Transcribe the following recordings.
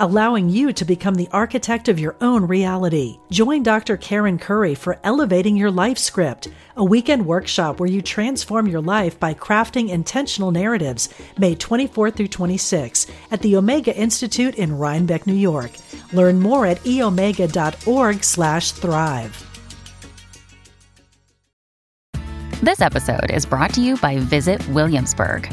allowing you to become the architect of your own reality. Join Dr. Karen Curry for Elevating Your Life Script, a weekend workshop where you transform your life by crafting intentional narratives, May 24 through 26 at the Omega Institute in Rhinebeck, New York. Learn more at eomega.org/thrive. This episode is brought to you by Visit Williamsburg.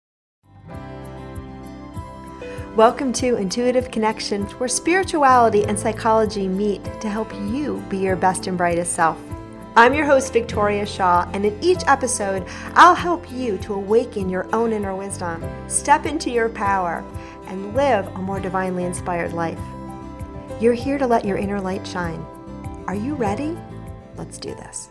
Welcome to Intuitive Connections, where spirituality and psychology meet to help you be your best and brightest self. I'm your host, Victoria Shaw, and in each episode, I'll help you to awaken your own inner wisdom, step into your power, and live a more divinely inspired life. You're here to let your inner light shine. Are you ready? Let's do this.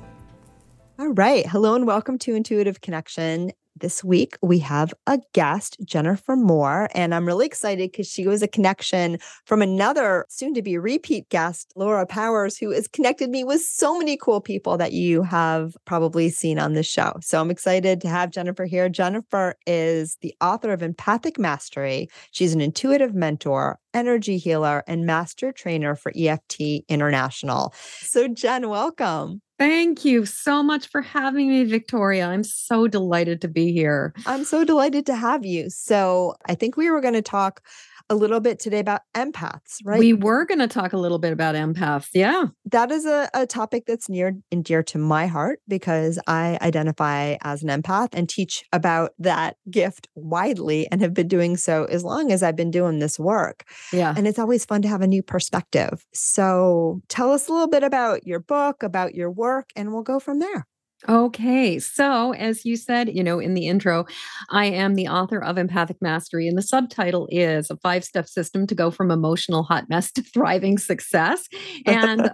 All right. Hello and welcome to Intuitive Connection. This week, we have a guest, Jennifer Moore, and I'm really excited because she was a connection from another soon-to-be repeat guest, Laura Powers, who has connected me with so many cool people that you have probably seen on this show. So I'm excited to have Jennifer here. Jennifer is the author of Empathic Mastery. She's an intuitive mentor, energy healer, and master trainer for EFT International. So Jen, welcome. Thank you so much for having me, Victoria. I'm so delighted to be here. I'm so delighted to have you. So I think we were going to talk a little bit today about empaths, right? We were going to talk a little bit about empaths. Yeah. That is a topic that's near and dear to my heart because I identify as an empath and teach about that gift widely and have been doing so as long as I've been doing this work. Yeah. And it's always fun to have a new perspective. So tell us a little bit about your book, about your work, and we'll go from there. Okay. So as you said, in the intro, I am the author of Empathic Mastery, and the subtitle is a 5-step system to go from emotional hot mess to thriving success. And,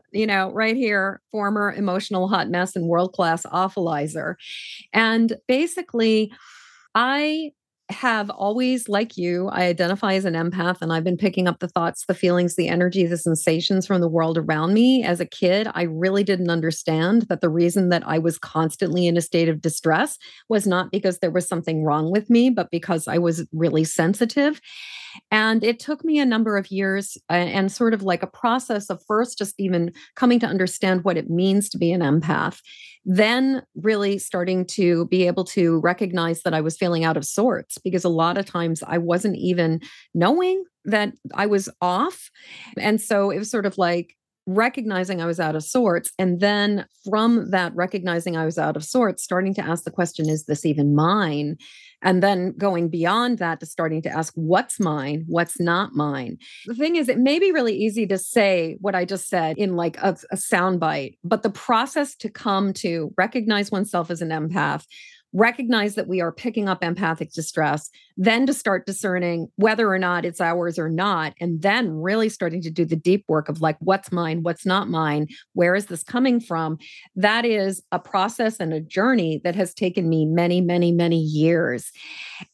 right here, former emotional hot mess and world-class awfulizer. And basically, I have always, like you, I identify as an empath, and I've been picking up the thoughts, the feelings, the energy, the sensations from the world around me. As a kid, I really didn't understand that the reason that I was constantly in a state of distress was not because there was something wrong with me, but because I was really sensitive. And it took me a number of years and sort of like a process of first just even coming to understand what it means to be an empath, then really starting to be able to recognize that I was feeling out of sorts, because a lot of times I wasn't even knowing that I was off. And so it was sort of like recognizing I was out of sorts. And then from that recognizing I was out of sorts, starting to ask the question, is this even mine? And then going beyond that to starting to ask, what's mine? What's not mine? The thing is, it may be really easy to say what I just said in like a soundbite, but the process to come to recognize oneself as an empath, recognize that we are picking up empathic distress, then to start discerning whether or not it's ours or not, and then really starting to do the deep work of like, what's mine, what's not mine, where is this coming from? That is a process and a journey that has taken me many, many, many years.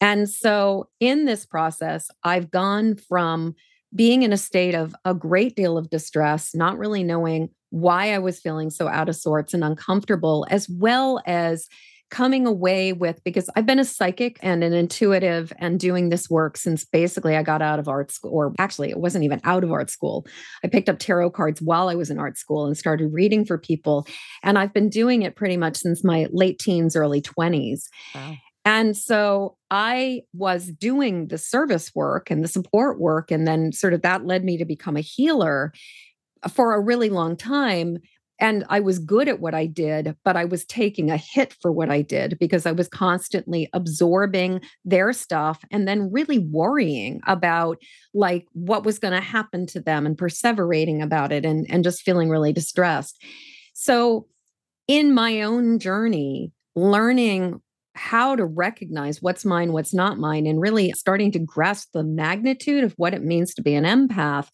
And so in this process, I've gone from being in a state of a great deal of distress, not really knowing why I was feeling so out of sorts and uncomfortable, as well as coming away with, because I've been a psychic and an intuitive and doing this work since basically I got out of art school, or actually it wasn't even out of art school. I picked up tarot cards while I was in art school and started reading for people. And I've been doing it pretty much since my late teens, early 20s. Wow. And so I was doing the service work and the support work. And then sort of that led me to become a healer for a really long time. And I was good at what I did, but I was taking a hit for what I did because I was constantly absorbing their stuff and then really worrying about like what was going to happen to them and perseverating about it and just feeling really distressed. So in my own journey, learning how to recognize what's mine, what's not mine, and really starting to grasp the magnitude of what it means to be an empath,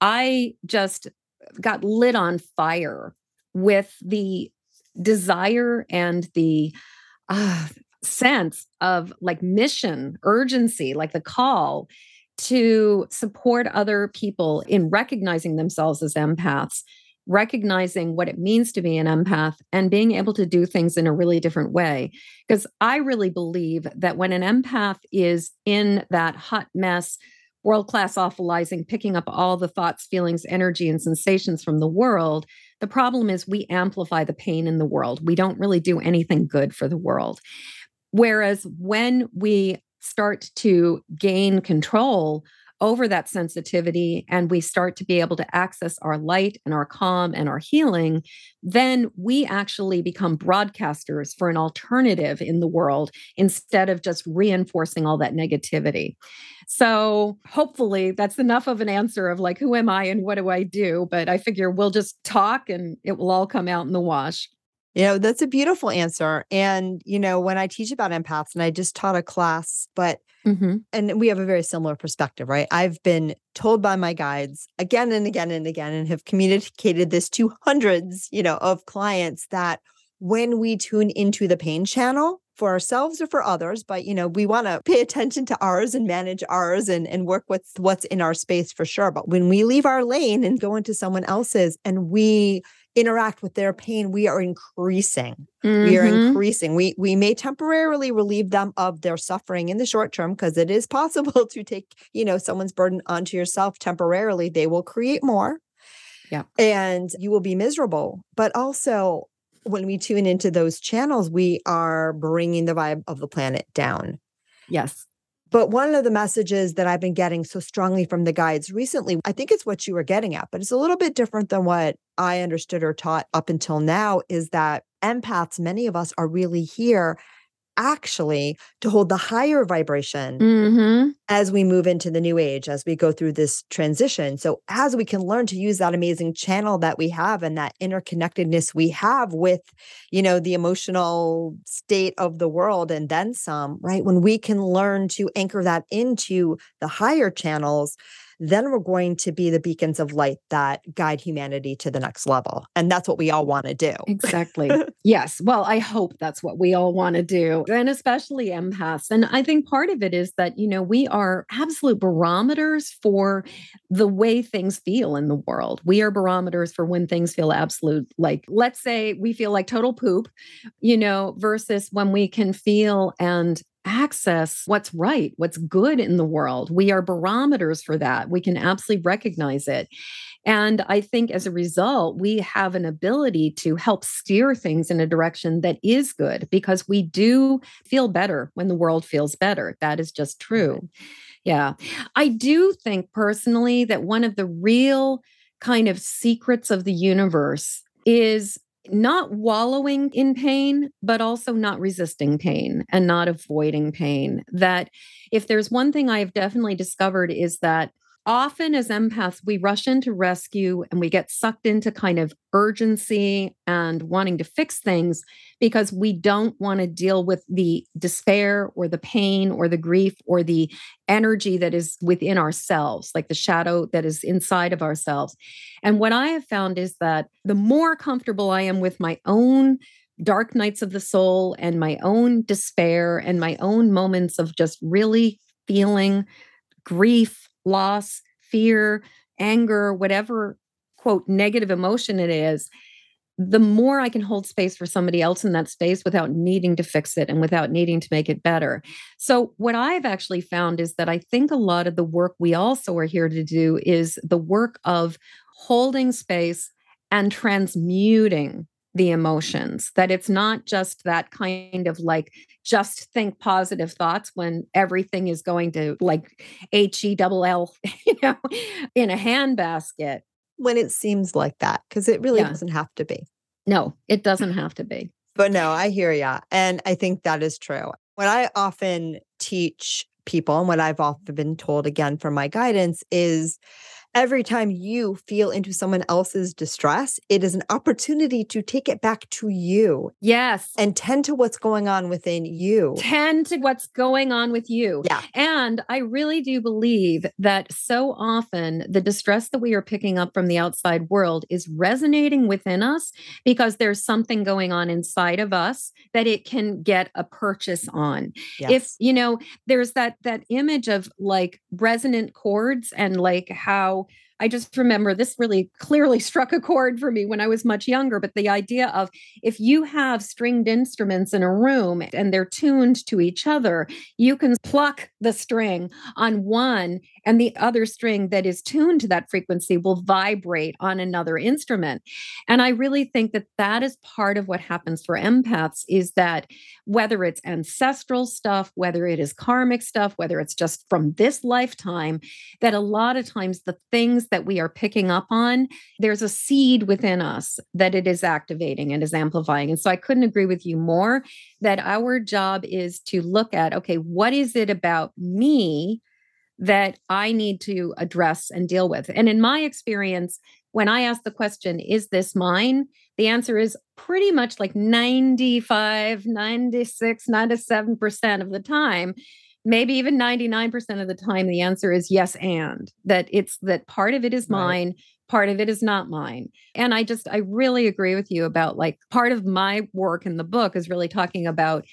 I just got lit on fire with the desire and the sense of like mission, urgency, like the call to support other people in recognizing themselves as empaths, recognizing what it means to be an empath, and being able to do things in a really different way. Because I really believe that when an empath is in that hot mess, world-class awfulizing, picking up all the thoughts, feelings, energy, and sensations from the world, the problem is we amplify the pain in the world. We don't really do anything good for the world. Whereas when we start to gain control over that sensitivity and we start to be able to access our light and our calm and our healing, then we actually become broadcasters for an alternative in the world instead of just reinforcing all that negativity. So hopefully that's enough of an answer of like, who am I and what do I do? But I figure we'll just talk and it will all come out in the wash. You know, that's a beautiful answer. And, you know, when I teach about empaths, and I just taught a class, but, and we have a very similar perspective, right? I've been told by my guides again and again and again, and have communicated this to hundreds, you know, of clients, that when we tune into the pain channel for ourselves or for others, but, you know, we want to pay attention to ours and manage ours and work with what's in our space for sure. But when we leave our lane and go into someone else's and we interact with their pain, we are increasing. We are increasing. We may temporarily relieve them of their suffering in the short term, because it is possible to take, you know, someone's burden onto yourself temporarily. They will create more. Yeah. And you will be miserable. But also when we tune into those channels, we are bringing the vibe of the planet down. Yes. But one of the messages that I've been getting so strongly from the guides recently, I think it's what you were getting at, but it's a little bit different than what I understood or taught up until now, is that empaths, many of us, are really here actually to hold the higher vibration as we move into the new age, as we go through this transition. So as we can learn to use that amazing channel that we have and that interconnectedness we have with, you know, the emotional state of the world and then some, right? When we can learn to anchor that into the higher channels, then we're going to be the beacons of light that guide humanity to the next level. And that's what we all want to do. Exactly. Yes. Well, I hope that's what we all want to do, and especially empaths. And I think part of it is that, you know, we are absolute barometers for the way things feel in the world. We are barometers for when things feel absolute, like, let's say we feel like total poop, you know, versus when we can feel and access what's right, what's good in the world. We are barometers for that. We can absolutely recognize it. And I think as a result, we have an ability to help steer things in a direction that is good, because we do feel better when the world feels better. That is just true. Yeah. I do think personally that one of the real kind of secrets of the universe is not wallowing in pain, but also not resisting pain and not avoiding pain. That if there's one thing I've definitely discovered is that often as empaths, we rush into rescue and we get sucked into kind of urgency and wanting to fix things because we don't want to deal with the despair or the pain or the grief or the energy that is within ourselves, like the shadow that is inside of ourselves. And what I have found is that the more comfortable I am with my own dark nights of the soul and my own despair and my own moments of just really feeling grief, loss, fear, anger, whatever, quote, negative emotion it is, the more I can hold space for somebody else in that space without needing to fix it and without needing to make it better. So what I've actually found is that I think a lot of the work we also are here to do is the work of holding space and transmuting the emotions, that it's not just that kind of like, just think positive thoughts when everything is going to like HELL, you know, in a handbasket. When it seems like that, because it really doesn't have to be. No, it doesn't have to be. But no, I hear ya. And I think that is true. What I often teach people and what I've often been told again from my guidance is Every time you feel into someone else's distress, it is an opportunity to take it back to you. Yes. And tend to what's going on within you. Tend to what's going on with you. Yeah. And I really do believe that so often the distress that we are picking up from the outside world is resonating within us because there's something going on inside of us that it can get a purchase on. Yes. If, you know, there's that image of like resonant chords and like how I just remember this really clearly struck a chord for me when I was much younger, but the idea of if you have stringed instruments in a room and they're tuned to each other, you can pluck the string on one and the other string that is tuned to that frequency will vibrate on another instrument. And I really think that that is part of what happens for empaths is that whether it's ancestral stuff, whether it is karmic stuff, whether it's just from this lifetime, that a lot of times the things that we are picking up on, there's a seed within us that it is activating and is amplifying. And so I couldn't agree with you more that our job is to look at, okay, what is it about me that I need to address and deal with? And in my experience, when I ask the question, is this mine? The answer is pretty much like 95, 96, 97% of the time. Maybe even 99% of the time, the answer is yes, and that it's that part of it is mine, part of it is not mine. And I really agree with you about like part of my work in the book is really talking about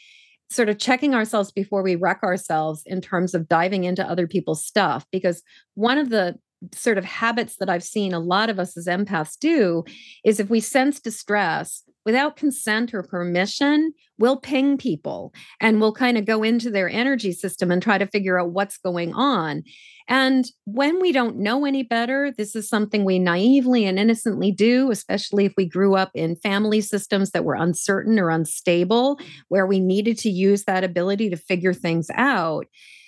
sort of checking ourselves before we wreck ourselves in terms of diving into other people's stuff. Because one of the sort of habits that I've seen a lot of us as empaths do is if we sense distress, without consent or permission, we'll ping people and we'll kind of go into their energy system and try to figure out what's going on. And when we don't know any better, this is something we naively and innocently do, especially if we grew up in family systems that were uncertain or unstable, where we needed to use that ability to figure things out.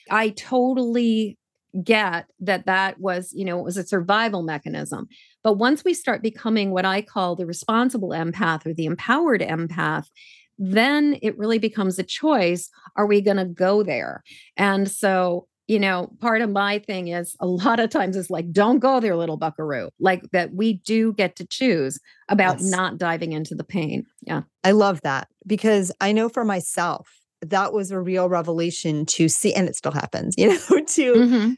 I totally get that was, you know, it was a survival mechanism. But once we start becoming what I call the responsible empath or the empowered empath, then it really becomes a choice. Are we going to go there? And so, you know, part of my thing is a lot of times it's like, don't go there, little buckaroo, like that we do get to choose about not diving into the pain. Yeah. I love that because I know for myself, that was a real revelation to see, and it still happens, you know,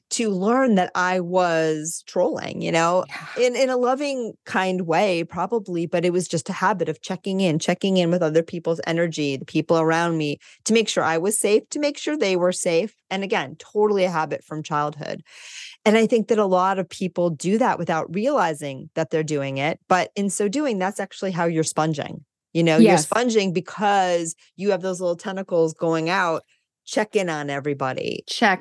to learn that I was trolling, you know, in a loving, kind way, probably, but it was just a habit of checking in with other people's energy, the people around me, to make sure I was safe, to make sure they were safe. And again, totally a habit from childhood. And I think that a lot of people do that without realizing that they're doing it. But in so doing, that's actually how you're sponging. You know, You're sponging because you have those little tentacles going out, checking on everybody. Yeah.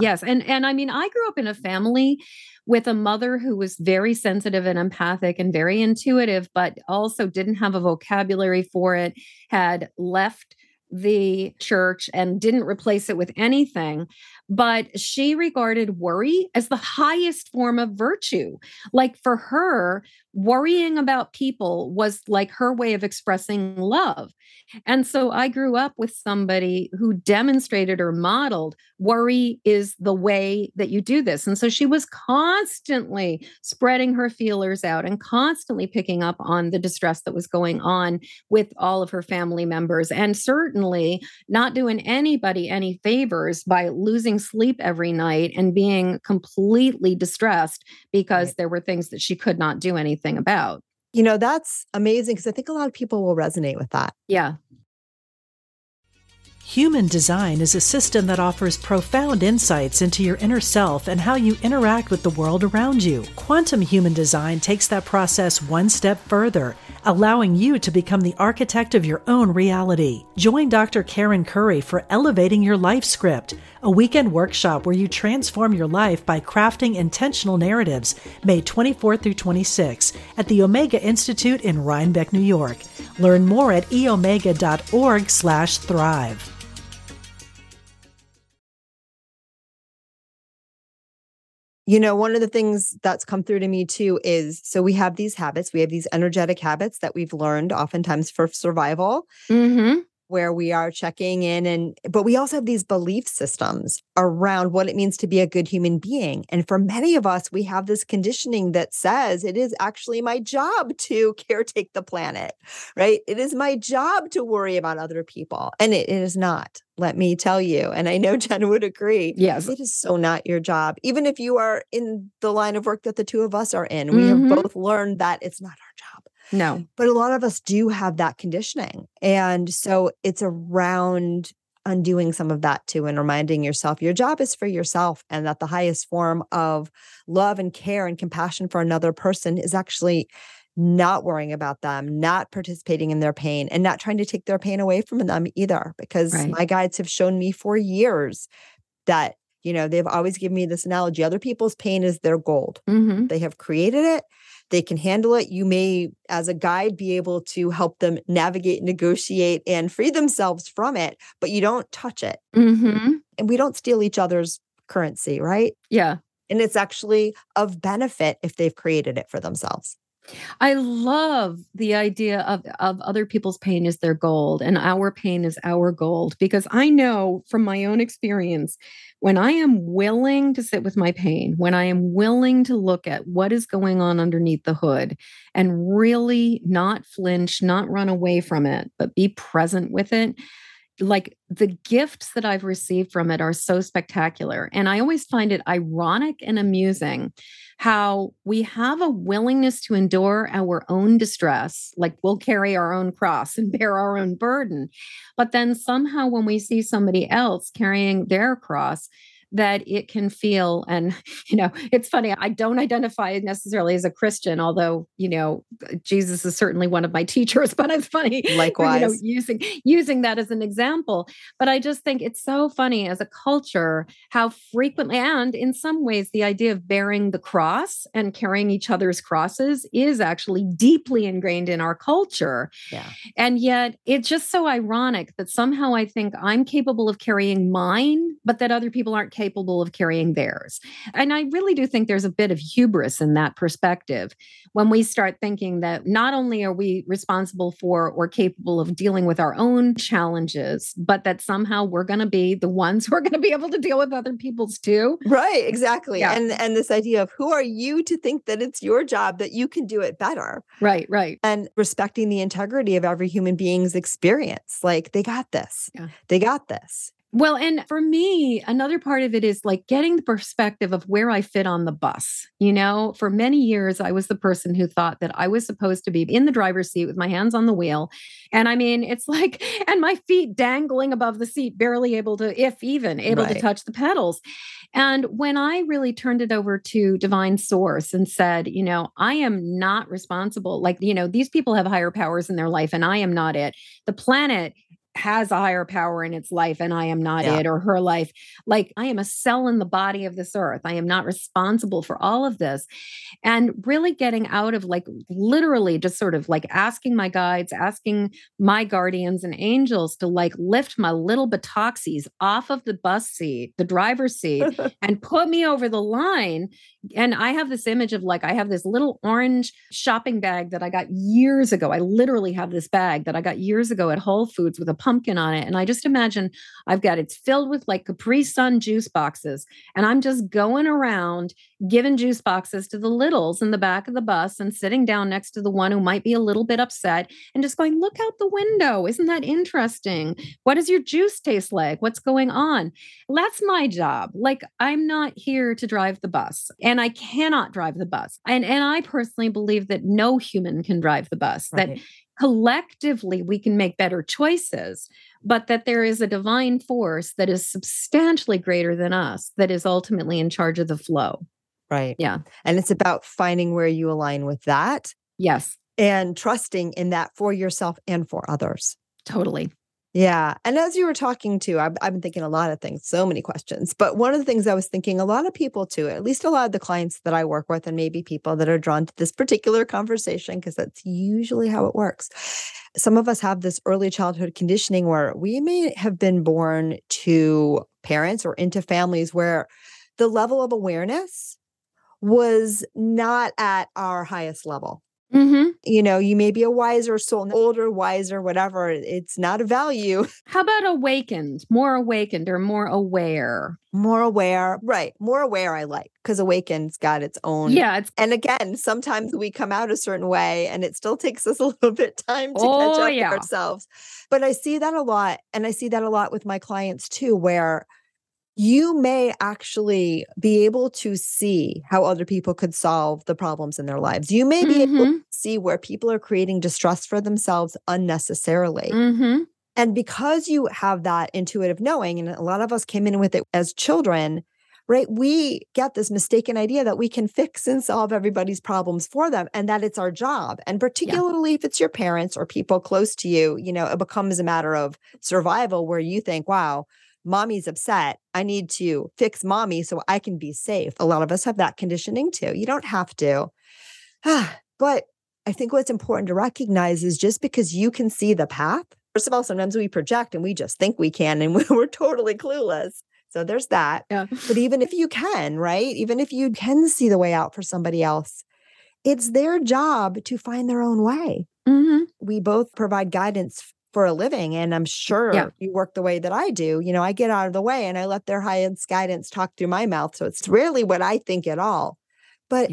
Yes. And I mean, I grew up in a family with a mother who was very sensitive and empathic and very intuitive, but also didn't have a vocabulary for it, had left the church and didn't replace it with anything. But she regarded worry as the highest form of virtue. Like for her, worrying about people was like her way of expressing love. And so I grew up with somebody who demonstrated or modeled worry is the way that you do this. And so she was constantly spreading her feelers out and constantly picking up on the distress that was going on with all of her family members. And certainly not doing anybody any favors by losing sleep every night and being completely distressed because there were things that she could not do anything about. You know, that's amazing because I think a lot of people will resonate with that. Yeah. Human Design is a system that offers profound insights into your inner self and how you interact with the world around you. Quantum Human Design takes that process one step further, allowing you to become the architect of your own reality. Join Dr. Karen Curry for Elevating Your Life Script, a weekend workshop where you transform your life by crafting intentional narratives, May 24 through 26 at the Omega Institute in Rhinebeck, New York. Learn more at eomega.org/thrive. You know, one of the things that's come through to me too is, so we have these habits, we have these energetic habits that we've learned oftentimes for survival. Mm-hmm. where we are checking in, but we also have these belief systems around what it means to be a good human being. And for many of us, we have this conditioning that says it is actually my job to caretake the planet, right? It is my job to worry about other people. And it is not, let me tell you. And I know Jen would agree. Yes. It is so not your job. Even if you are in the line of work that the two of us are in, we have both learned that it's not our job. No. But a lot of us do have that conditioning. And so it's around undoing some of that too and reminding yourself your job is for yourself, and that the highest form of love and care and compassion for another person is actually not worrying about them, not participating in their pain, and not trying to take their pain away from them either. Because my guides have shown me for years that, you know, they've always given me this analogy. Other people's pain is their gold. Mm-hmm. They have created it. They can handle it. You may, as a guide, be able to help them navigate, negotiate, and free themselves from it, but you don't touch it. Mm-hmm. And we don't steal each other's currency, right? Yeah. And it's actually of benefit if they've created it for themselves. I love the idea of other people's pain is their gold and our pain is our gold, because I know from my own experience, when I am willing to sit with my pain, when I am willing to look at what is going on underneath the hood and really not flinch, not run away from it, but be present with it, like the gifts that I've received from it are so spectacular. And I always find it ironic and amusing how we have a willingness to endure our own distress, like we'll carry our own cross and bear our own burden. But then somehow when we see somebody else carrying their cross, that it can feel, and, you know, it's funny, I don't identify necessarily as a Christian, although, you know, Jesus is certainly one of my teachers, but it's funny, likewise, you know, using that as an example. But I just think it's so funny as a culture, how frequently, and in some ways, the idea of bearing the cross and carrying each other's crosses is actually deeply ingrained in our culture. Yeah. And yet it's just so ironic that somehow I think I'm capable of carrying mine, but that other people aren't capable of carrying theirs. And I really do think there's a bit of hubris in that perspective when we start thinking that not only are we responsible for or capable of dealing with our own challenges, but that somehow we're going to be the ones who are going to be able to deal with other people's too. Right, exactly. Yeah. And this idea of who are you to think that it's your job, that you can do it better. Right, right. And respecting the integrity of every human being's experience. Like, they got this. Yeah. They got this. Well, and for me, another part of it is like getting the perspective of where I fit on the bus. You know, for many years, I was the person who thought that I was supposed to be in the driver's seat with my hands on the wheel. And I mean, it's like, and my feet dangling above the seat, barely able to, if even able to touch the pedals. And when I really turned it over to divine source and said, you know, I am not responsible. Like, you know, these people have higher powers in their life and I am not it. The planet has a higher power in its life and I am not it, or her life. Like, I am a cell in the body of this earth. I am not responsible for all of this. And really getting out of, like, literally just sort of like asking my guides, asking my guardians and angels to like lift my little batoxies off of the bus seat, the driver's seat, and put me over the line. And I have this image of, like, I have this little orange shopping bag that I got years ago. I literally have this bag that I got years ago at Whole Foods with a pumpkin on it. And I just imagine it's filled with like Capri Sun juice boxes. And I'm just going around giving juice boxes to the littles in the back of the bus and sitting down next to the one who might be a little bit upset and just going, look out the window. Isn't that interesting? What does your juice taste like? What's going on? That's my job. Like, I'm not here to drive the bus, and I cannot drive the bus. And I personally believe that no human can drive the bus, that collectively we can make better choices, but that there is a divine force that is substantially greater than us that is ultimately in charge of the flow. Right. Yeah. And it's about finding where you align with that. Yes. And trusting in that for yourself and for others. Totally. Yeah. And as you were talking to, I've been thinking a lot of things, so many questions, but one of the things I was thinking a lot of people too, at least a lot of the clients that I work with, and maybe people that are drawn to this particular conversation, because that's usually how it works. Some of us have this early childhood conditioning where we may have been born to parents or into families where the level of awareness was not at our highest level. Mm-hmm. You know, you may be a wiser soul, an older, wiser, whatever. It's not a value. How about awakened? More awakened or more aware? More aware. Right. More aware I like, because awakened's got its own. Yeah. And again, sometimes we come out a certain way and it still takes us a little bit time to catch up with ourselves. But I see that a lot. And I see that a lot with my clients too, where you may actually be able to see how other people could solve the problems in their lives. You may be able to see where people are creating distress for themselves unnecessarily. Mm-hmm. And because you have that intuitive knowing, and a lot of us came in with it as children, right? We get this mistaken idea that we can fix and solve everybody's problems for them and that it's our job. And particularly if it's your parents or people close to you, you know, it becomes a matter of survival where you think, wow, mommy's upset. I need to fix mommy so I can be safe. A lot of us have that conditioning too. You don't have to. But I think what's important to recognize is just because you can see the path, first of all, sometimes we project and we just think we can and we're totally clueless. So there's that. Yeah. But even if you can, right? Even if you can see the way out for somebody else, it's their job to find their own way. Mm-hmm. We both provide guidance for a living. And I'm sure you work the way that I do. You know, I get out of the way and I let their highest guidance talk through my mouth. So it's really what I think at all. But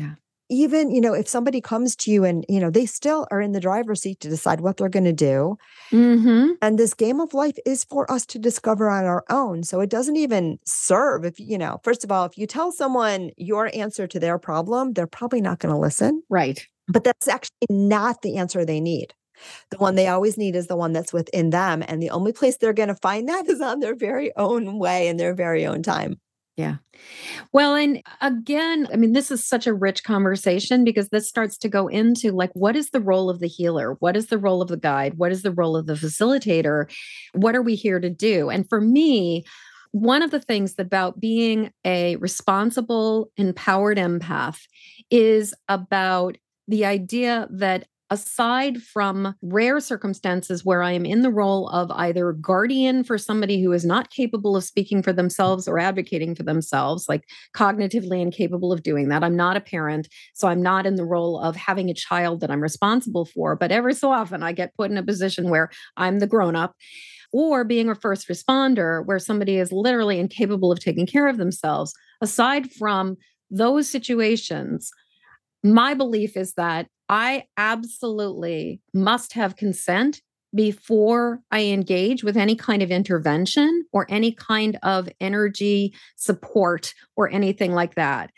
even, you know, if somebody comes to you and, you know, they still are in the driver's seat to decide what they're going to do. Mm-hmm. And this game of life is for us to discover on our own. So it doesn't even serve if, you know, first of all, if you tell someone your answer to their problem, they're probably not going to listen. Right. But that's actually not the answer they need. The one they always need is the one that's within them. And the only place they're going to find that is on their very own way and their very own time. Yeah. Well, and again, I mean, this is such a rich conversation because this starts to go into like, what is the role of the healer? What is the role of the guide? What is the role of the facilitator? What are we here to do? And for me, one of the things about being a responsible, empowered empath is about the idea that aside from rare circumstances where I am in the role of either guardian for somebody who is not capable of speaking for themselves or advocating for themselves, like cognitively incapable of doing that. I'm not a parent, so I'm not in the role of having a child that I'm responsible for. But every so often I get put in a position where I'm the grown-up. Or being a first responder where somebody is literally incapable of taking care of themselves. Aside from those situations, my belief is that I absolutely must have consent before I engage with any kind of intervention or any kind of energy support or anything like that.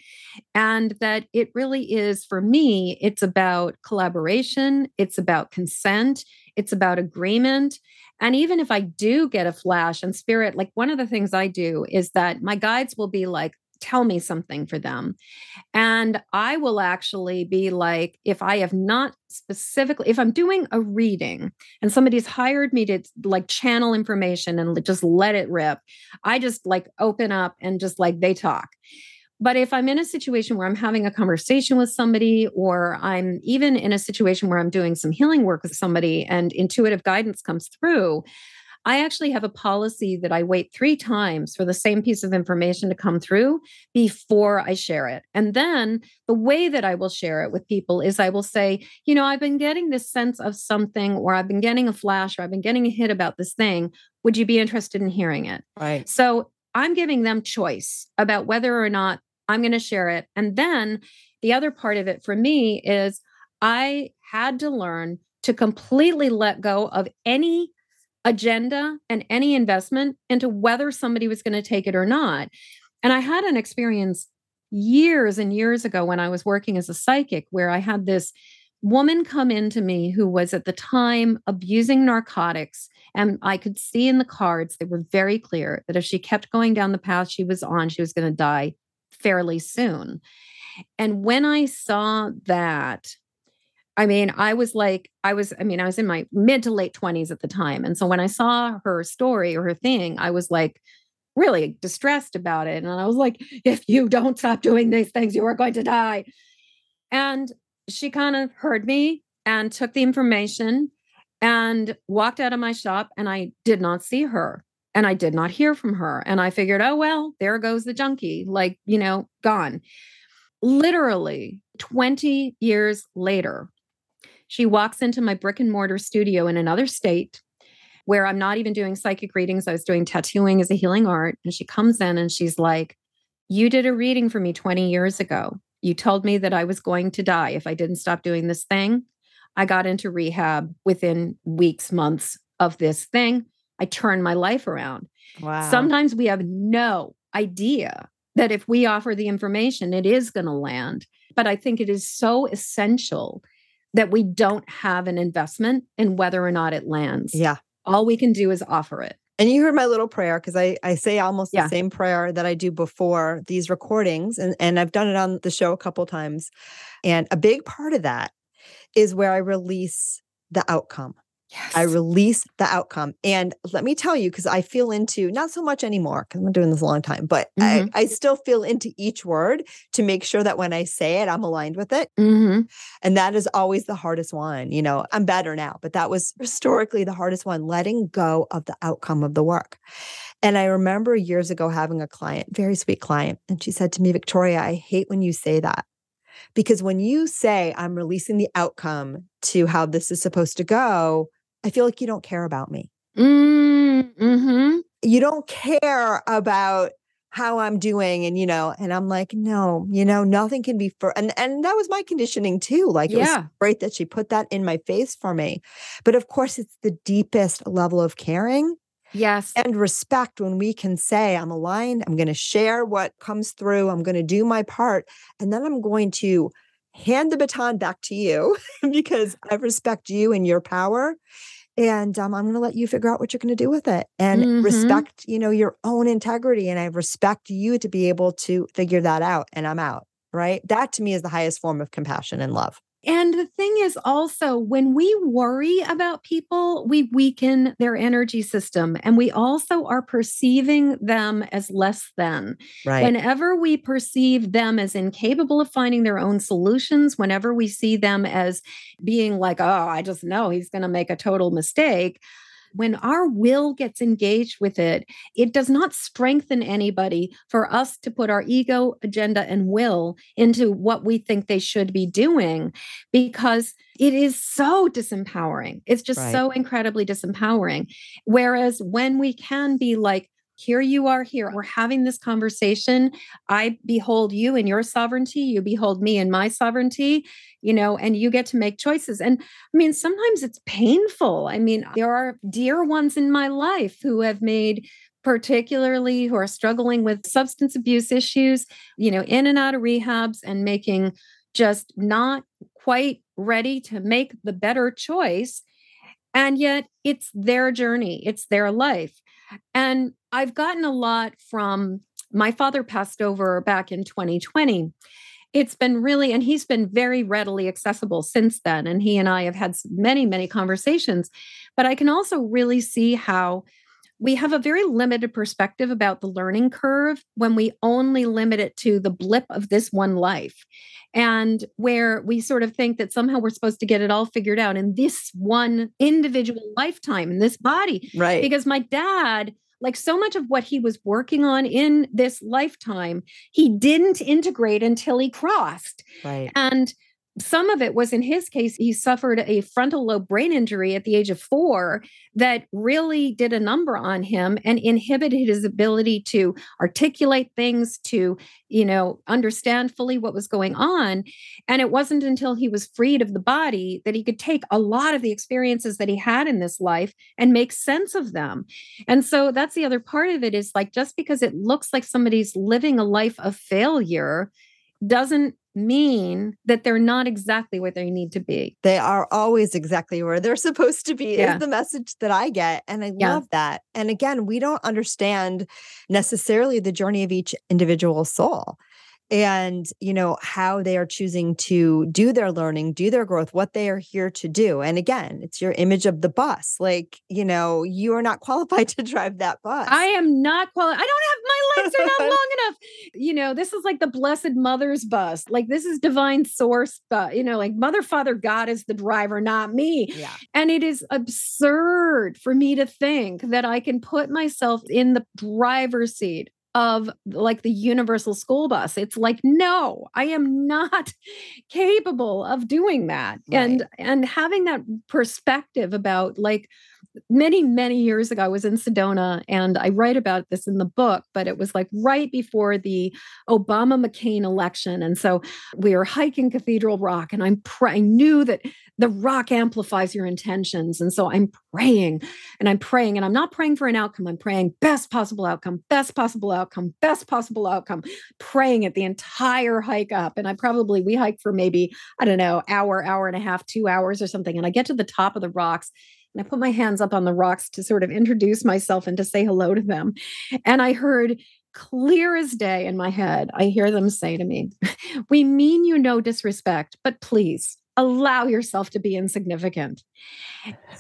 And that it really is, for me, it's about collaboration, it's about consent, it's about agreement. And even if I do get a flash and spirit, like one of the things I do is that my guides will be like, tell me something for them. And I will actually be like, if I have not specifically, if I'm doing a reading and somebody's hired me to like channel information and just let it rip, I just like open up and just like they talk. But if I'm in a situation where I'm having a conversation with somebody, or I'm even in a situation where I'm doing some healing work with somebody and intuitive guidance comes through, I actually have a policy that I wait 3 times for the same piece of information to come through before I share it. And then the way that I will share it with people is I will say, you know, I've been getting this sense of something, or I've been getting a flash, or I've been getting a hit about this thing. Would you be interested in hearing it? Right. So I'm giving them choice about whether or not I'm going to share it. And then the other part of it for me is I had to learn to completely let go of any agenda and any investment into whether somebody was going to take it or not. And I had an experience years and years ago when I was working as a psychic, where I had this woman come into me who was at the time abusing narcotics. And I could see in the cards, they were very clear that if she kept going down the path she was on, she was going to die fairly soon. And when I saw that, I mean, I was in my mid to late 20s at the time. And so when I saw her story or her thing, I was like really distressed about it. And I was like, if you don't stop doing these things, you are going to die. And she kind of heard me and took the information and walked out of my shop, and I did not see her and I did not hear from her. And I figured, oh, well, there goes the junkie, like, you know, gone. Literally 20 years later. She walks into my brick and mortar studio in another state where I'm not even doing psychic readings. I was doing tattooing as a healing art. And she comes in and she's like, you did a reading for me 20 years ago. You told me that I was going to die if I didn't stop doing this thing. I got into rehab within weeks, months of this thing. I turned my life around. Wow. Sometimes we have no idea that if we offer the information, it is going to land. But I think it is so essential that we don't have an investment in whether or not it lands. Yeah. All we can do is offer it. And you heard my little prayer, because I say almost the same prayer that I do before these recordings. And I've done it on the show a couple of times. And a big part of that is where I release the outcome. Yes. I release the outcome. And let me tell you, because I feel into, not so much anymore, because I've been doing this a long time, but I still feel into each word to make sure that when I say it, I'm aligned with it. Mm-hmm. And that is always the hardest one. You know, I'm better now, but that was historically the hardest one, letting go of the outcome of the work. And I remember years ago having a client, very sweet client, and she said to me, Victoria, I hate when you say that. Because when you say, I'm releasing the outcome to how this is supposed to go, I feel like you don't care about me. Mm-hmm. You don't care about how I'm doing. And, you know, and I'm like, no, you know, nothing can be for, and that was my conditioning too. Like, it was great that she put that in my face for me. But of course, it's the deepest level of caring. Yes. And respect when we can say, I'm aligned, I'm going to share what comes through, I'm going to do my part, and then I'm going to hand the baton back to you because I respect you and your power. And I'm going to let you figure out what you're going to do with it and respect, you know, your own integrity. And I respect you to be able to figure that out. And I'm out, right? That to me is the highest form of compassion and love. And the thing is also, when we worry about people, we weaken their energy system, and we also are perceiving them as less than. Right. Whenever we perceive them as incapable of finding their own solutions, whenever we see them as being like, oh, I just know he's going to make a total mistake. When our will gets engaged with it, it does not strengthen anybody for us to put our ego, agenda, and will into what we think they should be doing, because it is so disempowering. It's just so incredibly disempowering. Whereas when we can be like, here you are here, we're having this conversation. I behold you and your sovereignty. You behold me and my sovereignty, you know, and you get to make choices. And I mean, sometimes it's painful. I mean, there are dear ones in my life who have made, particularly who are struggling with substance abuse issues, you know, in and out of rehabs and making just not quite ready to make the better choice. And yet it's their journey. It's their life. And I've gotten a lot from my father passed over back in 2020. It's been really, and he's been very readily accessible since then. And he and I have had many, many conversations, but I can also really see how we have a very limited perspective about the learning curve when we only limit it to the blip of this one life, and where we sort of think that somehow we're supposed to get it all figured out in this one individual lifetime in this body. Right. Because my dad, like so much of what he was working on in this lifetime, he didn't integrate until he crossed. Right. And some of it was, in his case, he suffered a frontal lobe brain injury at the age of 4 that really did a number on him and inhibited his ability to articulate things, to, you know, understand fully what was going on. And it wasn't until he was freed of the body that he could take a lot of the experiences that he had in this life and make sense of them. And so that's the other part of it is like, just because it looks like somebody's living a life of failure doesn't mean that they're not exactly where they need to be. They are always exactly where they're supposed to be is the message that I get. And I love that. And again, we don't understand necessarily the journey of each individual soul and, you know, how they are choosing to do their learning, do their growth, what they are here to do. And again, it's your image of the bus. Like, you know, you are not qualified to drive that bus. I am not qualified. I don't have, my legs are not long enough. You know, this is like the Blessed Mother's bus. Like, this is divine source, but, you know, like Mother, Father, God is the driver, not me. Yeah. And it is absurd for me to think that I can put myself in the driver's seat of like the universal school bus. It's like, no, I am not capable of doing that. Right. And having that perspective about, like, many, many years ago, I was in Sedona, and I write about this in the book, but it was like right before the Obama McCain election. And so we were hiking Cathedral Rock, and I knew that the rock amplifies your intentions. And so I'm praying, and I'm not praying for an outcome. I'm praying best possible outcome, best possible outcome, best possible outcome, praying it the entire hike up. And we hiked for maybe, I don't know, hour and a half, 2 hours or something. And I get to the top of the rocks, and I put my hands up on the rocks to sort of introduce myself and to say hello to them. And I heard clear as day in my head, I hear them say to me, "We mean you no disrespect, but please allow yourself to be insignificant."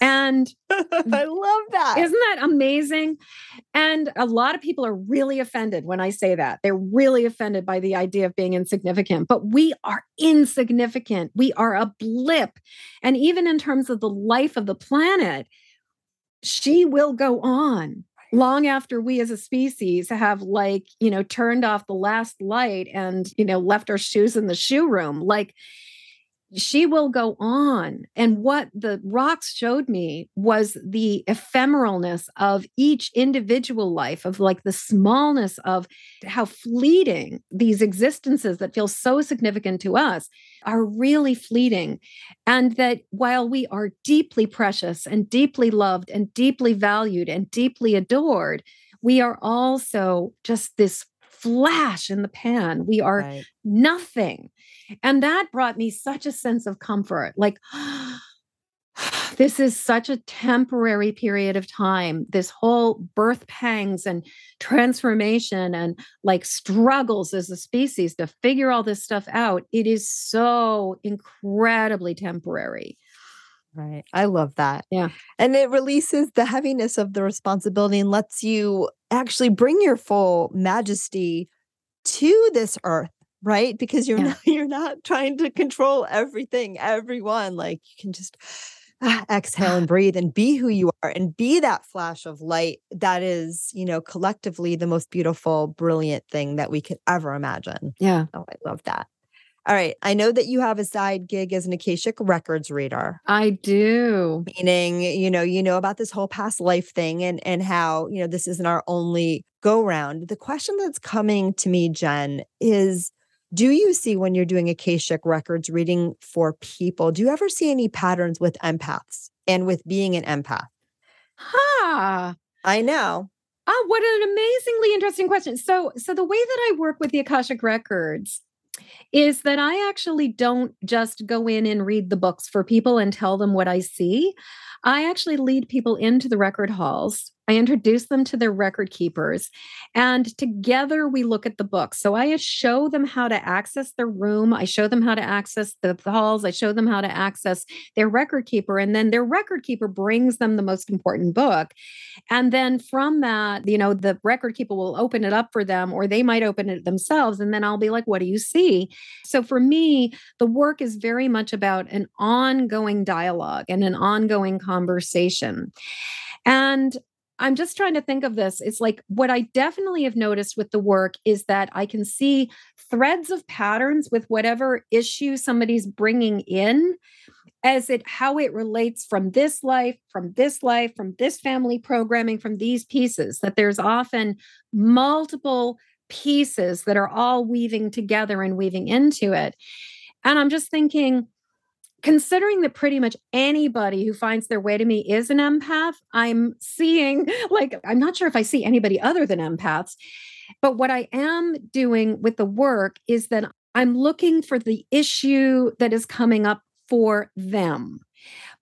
And I love that. Isn't that amazing? And a lot of people are really offended when I say that. They're really offended by the idea of being insignificant, but we are insignificant. We are a blip. And even in terms of the life of the planet, she will go on long after we as a species have, like, you know, turned off the last light and, you know, left our shoes in the shoe room. Like, she will go on. And what the rocks showed me was the ephemeralness of each individual life, of like the smallness of how fleeting these existences that feel so significant to us are really fleeting. And that while we are deeply precious and deeply loved and deeply valued and deeply adored, we are also just this flash in the pan. We are nothing. And that brought me such a sense of comfort. Like, this is such a temporary period of time. This whole birth pangs and transformation and like struggles as a species to figure all this stuff out, it is so incredibly temporary. Right. I love that. Yeah. And it releases the heaviness of the responsibility and lets you actually bring your full majesty to this earth, right? Because you're not trying to control everything, everyone. Like, you can just exhale and breathe and be who you are and be that flash of light that is, you know, collectively the most beautiful, brilliant thing that we could ever imagine. Yeah. Oh, I love that. All right. I know that you have a side gig as an Akashic Records reader. I do. Meaning, you know about this whole past life thing and how, you know, this isn't our only go round. The question that's coming to me, Jen, is, do you see, when you're doing Akashic Records reading for people, do you ever see any patterns with empaths and with being an empath? Ha! I know. Oh, what an amazingly interesting question. So the way that I work with the Akashic Records is that I actually don't just go in and read the books for people and tell them what I see. I actually lead people into the record halls. I introduce them to their record keepers, and together we look at the books. So I show them how to access their room. I show them how to access the halls. I show them how to access their record keeper, and then their record keeper brings them the most important book. And then from that, you know, the record keeper will open it up for them, or they might open it themselves. And then I'll be like, what do you see? So for me, the work is very much about an ongoing dialogue and an ongoing conversation. And I'm just trying to think of this. It's like, what I definitely have noticed with the work is that I can see threads of patterns with whatever issue somebody's bringing in, how it relates from this life, from this family programming, from these pieces, that there's often multiple pieces that are all weaving together and weaving into it. And I'm just thinking, considering that pretty much anybody who finds their way to me is an empath, I'm seeing, like, I'm not sure if I see anybody other than empaths, but what I am doing with the work is that I'm looking for the issue that is coming up for them.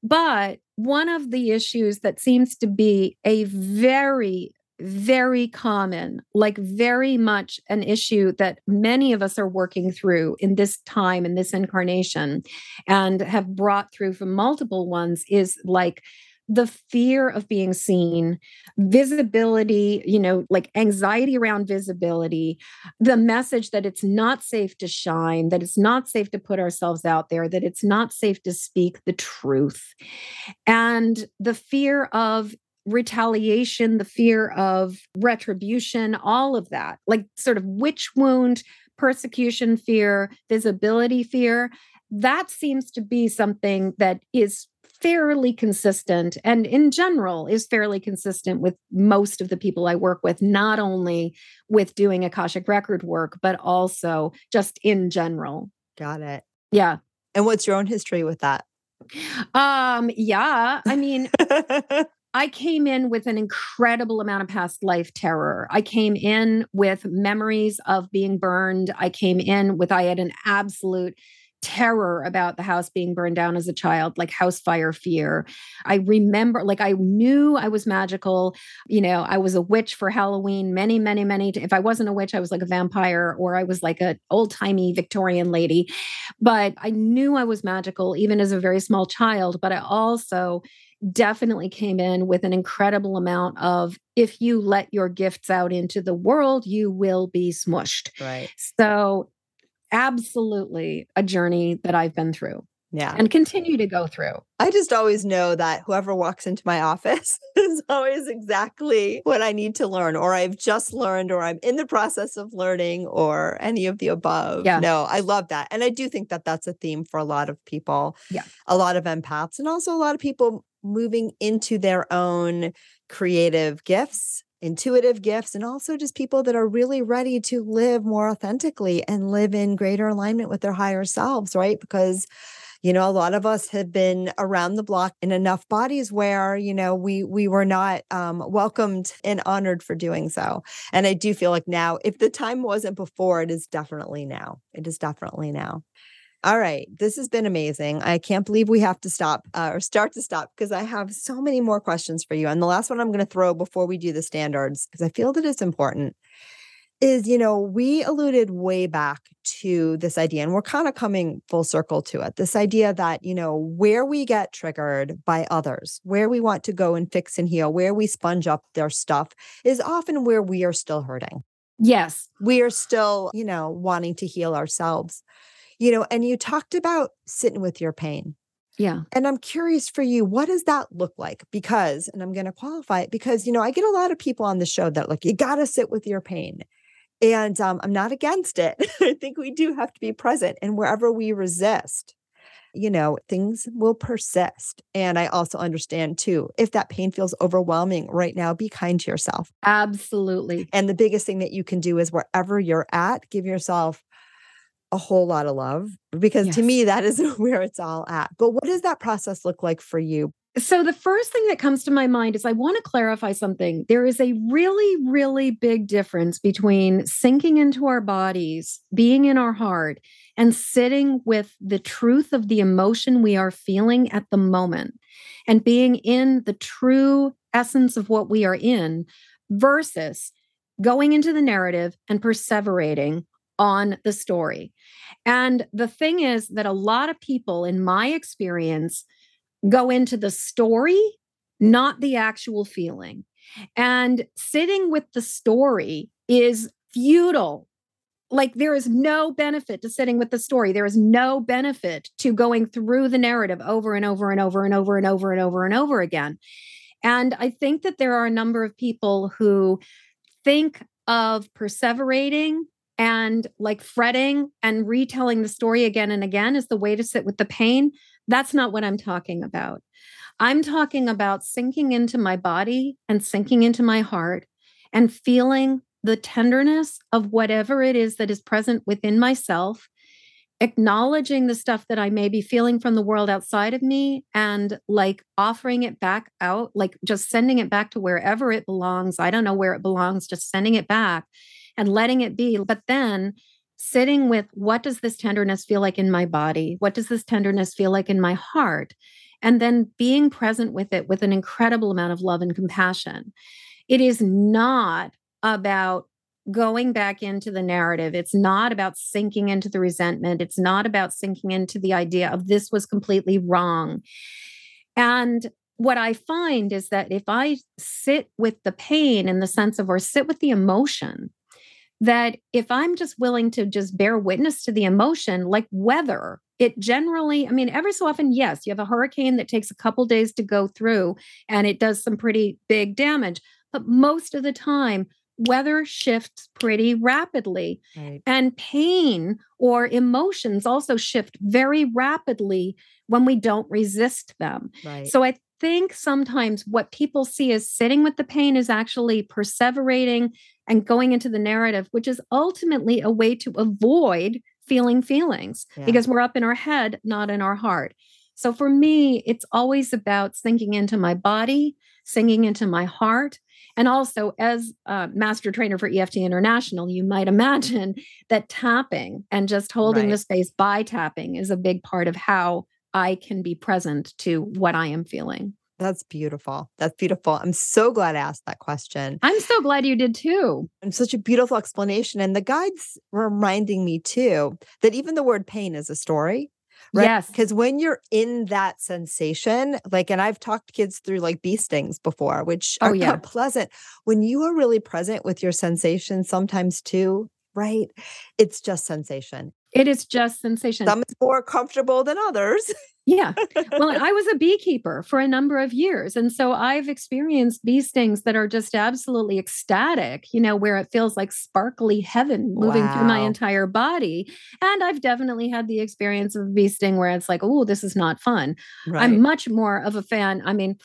But one of the issues that seems to be a very, very common, like very much an issue that many of us are working through in this time, in this incarnation, and have brought through from multiple ones, is like the fear of being seen, visibility, you know, like anxiety around visibility, the message that it's not safe to shine, that it's not safe to put ourselves out there, that it's not safe to speak the truth, and the fear of retaliation, the fear of retribution, all of that, like sort of witch wound, persecution fear, visibility fear. That seems to be something that is fairly consistent and in general is fairly consistent with most of the people I work with, not only with doing Akashic record work, but also just in general. Got it. Yeah. And what's your own history with that? Yeah. I mean, I came in with an incredible amount of past life terror. I came in with memories of being burned. I had an absolute terror about the house being burned down as a child, like house fire fear. I remember, like, I knew I was magical. You know, I was a witch for Halloween many. If I wasn't a witch, I was like a vampire, or I was like an old-timey Victorian lady. But I knew I was magical even as a very small child. But I also definitely came in with an incredible amount of, if you let your gifts out into the world, you will be smushed. Right. So absolutely a journey that I've been through. Yeah. And continue to go through. I just always know that whoever walks into my office is always exactly what I need to learn, or I've just learned, or I'm in the process of learning, or any of the above. Yeah. No, I love that. And I do think that that's a theme for a lot of people, yeah, a lot of empaths, and also a lot of people moving into their own creative gifts, intuitive gifts, and also just people that are really ready to live more authentically and live in greater alignment with their higher selves, right? Because, you know, a lot of us have been around the block in enough bodies where, you know, we were not welcomed and honored for doing so. And I do feel like now, if the time wasn't before, it is definitely now. It is definitely now. All right. This has been amazing. I can't believe we have to stop start to stop because I have so many more questions for you. And the last one I'm going to throw before we do the standards, because I feel that it's important, is, you know, we alluded way back to this idea, and we're kind of coming full circle to it. This idea that, you know, where we get triggered by others, where we want to go and fix and heal, where we sponge up their stuff is often where we are still hurting. Yes. We are still, you know, wanting to heal ourselves. You know, and you talked about sitting with your pain. Yeah. And I'm curious for you, what does that look like? Because, and I'm going to qualify it because, you know, I get a lot of people on the show that like, you got to sit with your pain. And I'm not against it. I think we do have to be present, and wherever we resist, you know, things will persist. And I also understand too, if that pain feels overwhelming right now, be kind to yourself. Absolutely. And the biggest thing that you can do is wherever you're at, give yourself a whole lot of love, because yes, to me, that is where it's all at. But what does that process look like for you? So the first thing that comes to my mind is I want to clarify something. There is a really, really big difference between sinking into our bodies, being in our heart, and sitting with the truth of the emotion we are feeling at the moment and being in the true essence of what we are in versus going into the narrative and perseverating on the story. And the thing is that a lot of people, in my experience, go into the story, not the actual feeling. And sitting with the story is futile. Like, there is no benefit to sitting with the story. There is no benefit to going through the narrative over and over and over and over and over and over and over again. And I think that there are a number of people who think of perseverating and like fretting and retelling the story again and again is the way to sit with the pain. That's not what I'm talking about. I'm talking about sinking into my body and sinking into my heart and feeling the tenderness of whatever it is that is present within myself, acknowledging the stuff that I may be feeling from the world outside of me, and like offering it back out, like just sending it back to wherever it belongs. I don't know where it belongs, just sending it back and letting it be. But then sitting with, what does this tenderness feel like in my body? What does this tenderness feel like in my heart? And then being present with it with an incredible amount of love and compassion. It is not about going back into the narrative. It's not about sinking into the resentment. It's not about sinking into the idea of this was completely wrong. And what I find is that if I sit with the pain in the sense of, or sit with the emotion, that if I'm just willing to just bear witness to the emotion, like weather it generally, I mean, every so often, yes, you have a hurricane that takes a couple days to go through and it does some pretty big damage. But most of the time, weather shifts pretty rapidly. Right. And pain or emotions also shift very rapidly when we don't resist them. Right. So I think sometimes what people see as sitting with the pain is actually perseverating and going into the narrative, which is ultimately a way to avoid feeling feelings because we're up in our head, not in our heart. So for me, it's always about sinking into my body, sinking into my heart. And also, as a master trainer for EFT International, you might imagine that tapping and just holding the space by tapping is a big part of how I can be present to what I am feeling. That's beautiful. That's beautiful. I'm so glad I asked that question. I'm so glad you did too. And such a beautiful explanation. And the guide's reminding me too, that even the word pain is a story. Right? Yes. Because when you're in that sensation, like, and I've talked kids through like bee stings before, which are not pleasant. When you are really present with your sensation sometimes too, right? It's just sensation. It is just sensation. Some is more comfortable than others. Yeah. Well, I was a beekeeper for a number of years. And so I've experienced bee stings that are just absolutely ecstatic, you know, where it feels like sparkly heaven moving through my entire body. And I've definitely had the experience of a bee sting where it's like, oh, this is not fun. Right. I'm much more of a fan. I mean,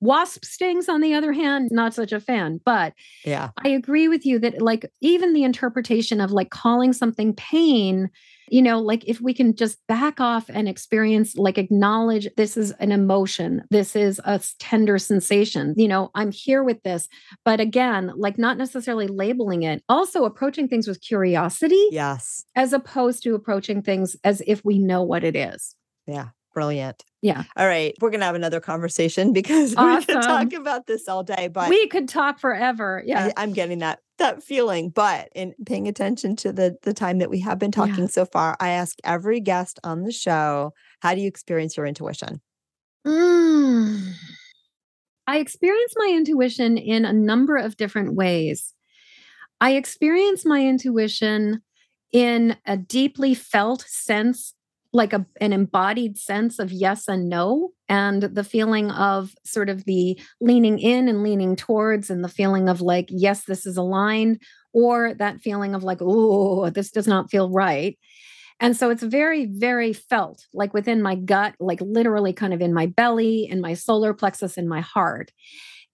wasp stings, on the other hand, not such a fan. But yeah, I agree with you that like even the interpretation of like calling something pain, you know, like if we can just back off and experience, like acknowledge this is an emotion, this is a tender sensation, you know, I'm here with this. But again, like not necessarily labeling it, also approaching things with curiosity. Yes. As opposed to approaching things as if we know what it is. Yeah. Brilliant. Yeah. All right. We're going to have another conversation because we could talk about this all day, but we could talk forever. Yeah. I'm getting that feeling, but in paying attention to the time that we have been talking so far, I ask every guest on the show, how do you experience your intuition? I experience my intuition in a number of different ways. I experience my intuition in a deeply felt sense, like an embodied sense of yes and no, and the feeling of sort of the leaning in and leaning towards, and the feeling of like, yes, this is aligned, or that feeling of like, oh, this does not feel right. And so it's very, very felt, like within my gut, like literally kind of in my belly, in my solar plexus, in my heart.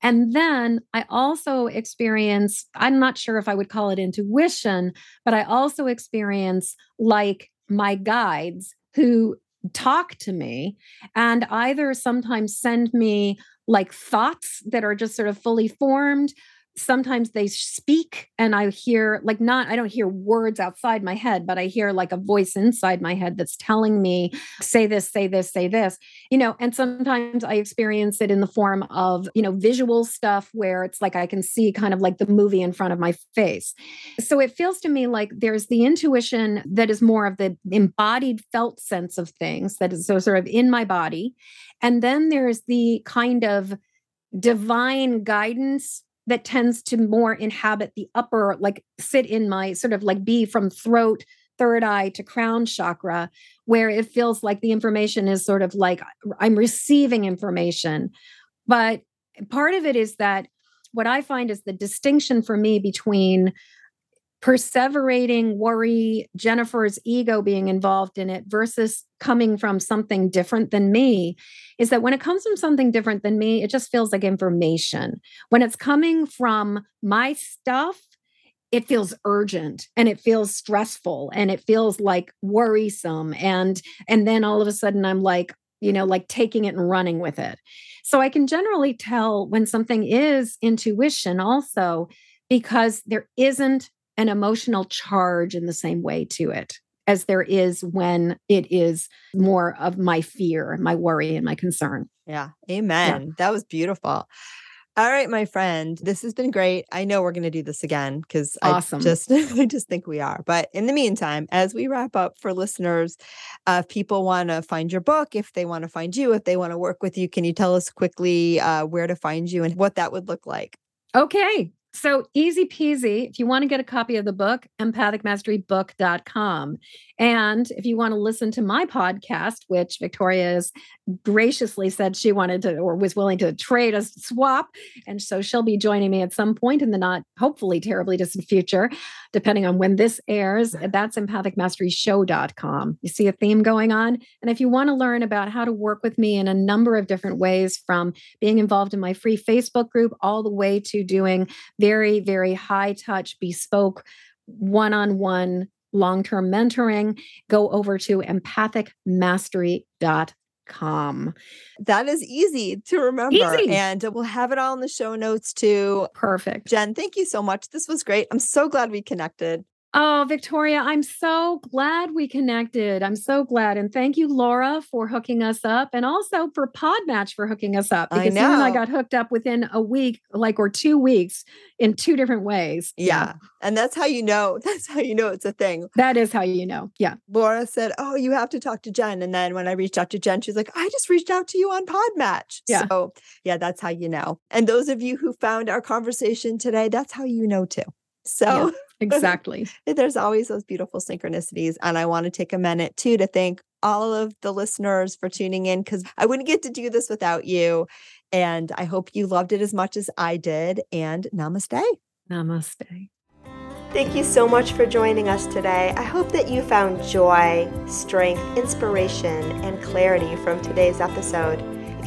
And then I also experience, I'm not sure if I would call it intuition, but I also experience like my guides who talk to me and either sometimes send me like thoughts that are just sort of fully formed. Sometimes they speak and I hear like I don't hear words outside my head, but I hear like a voice inside my head that's telling me, say this, say this, say this, you know, and sometimes I experience it in the form of, you know, visual stuff where it's like, I can see kind of like the movie in front of my face. So it feels to me like there's the intuition that is more of the embodied felt sense of things that is so sort of in my body. And then there's the kind of divine guidance that tends to more inhabit the upper, like sit in my sort of like be from throat, third eye to crown chakra, where it feels like the information is sort of like I'm receiving information. But part of it is that what I find is the distinction for me between perseverating worry, Jennifer's ego being involved in it versus coming from something different than me is that when it comes from something different than me, it just feels like information. When it's coming from my stuff, it feels urgent and it feels stressful and it feels like worrisome. And then all of a sudden I'm like, you know, like taking it and running with it. So I can generally tell when something is intuition also, because there isn't an emotional charge in the same way to it as there is when it is more of my fear, my worry, and my concern. Yeah. Amen. Yeah. That was beautiful. All right, my friend, this has been great. I know we're going to do this again because I just think we are. But in the meantime, as we wrap up for listeners, if people want to find your book, if they want to find you, if they want to work with you, can you tell us quickly where to find you and what that would look like? Okay. So easy peasy. If you want to get a copy of the book, empathicmasterybook.com. And if you want to listen to my podcast, which Victoria has graciously said she wanted to, or was willing to trade a swap. And so she'll be joining me at some point in the not hopefully terribly distant future, depending on when this airs. That's empathicmasteryshow.com. You see a theme going on. And if you want to learn about how to work with me in a number of different ways, from being involved in my free Facebook group, all the way to doing very, very high touch, bespoke, one-on-one, long-term mentoring, go over to empathicmastery.com. That is easy to remember. Easy. And we'll have it all in the show notes too. Perfect. Jen, thank you so much. This was great. I'm so glad we connected. Oh, Victoria, I'm so glad we connected. I'm so glad. And thank you, Laura, for hooking us up, and also for PodMatch for hooking us up. Because you and I got hooked up within a week, or 2 weeks, in two different ways. Yeah. And that's how you know it's a thing. That is how you know. Yeah. Laura said, oh, you have to talk to Jen. And then when I reached out to Jen, she's like, I just reached out to you on PodMatch. Yeah. So yeah, that's how you know. And those of you who found our conversation today, that's how you know too. So yeah. Exactly. There's always those beautiful synchronicities. And I want to take a minute too to thank all of the listeners for tuning in, because I wouldn't get to do this without you. And I hope you loved it as much as I did. And namaste. Namaste. Thank you so much for joining us today. I hope that you found joy, strength, inspiration, and clarity from today's episode. If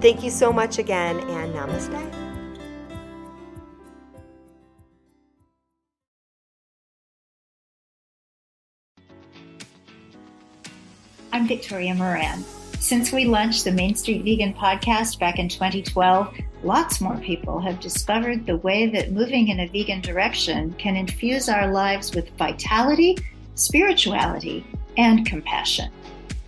Thank you so much again, and namaste. I'm Victoria Moran. Since we launched the Main Street Vegan podcast back in 2012, lots more people have discovered the way that moving in a vegan direction can infuse our lives with vitality, spirituality, and compassion.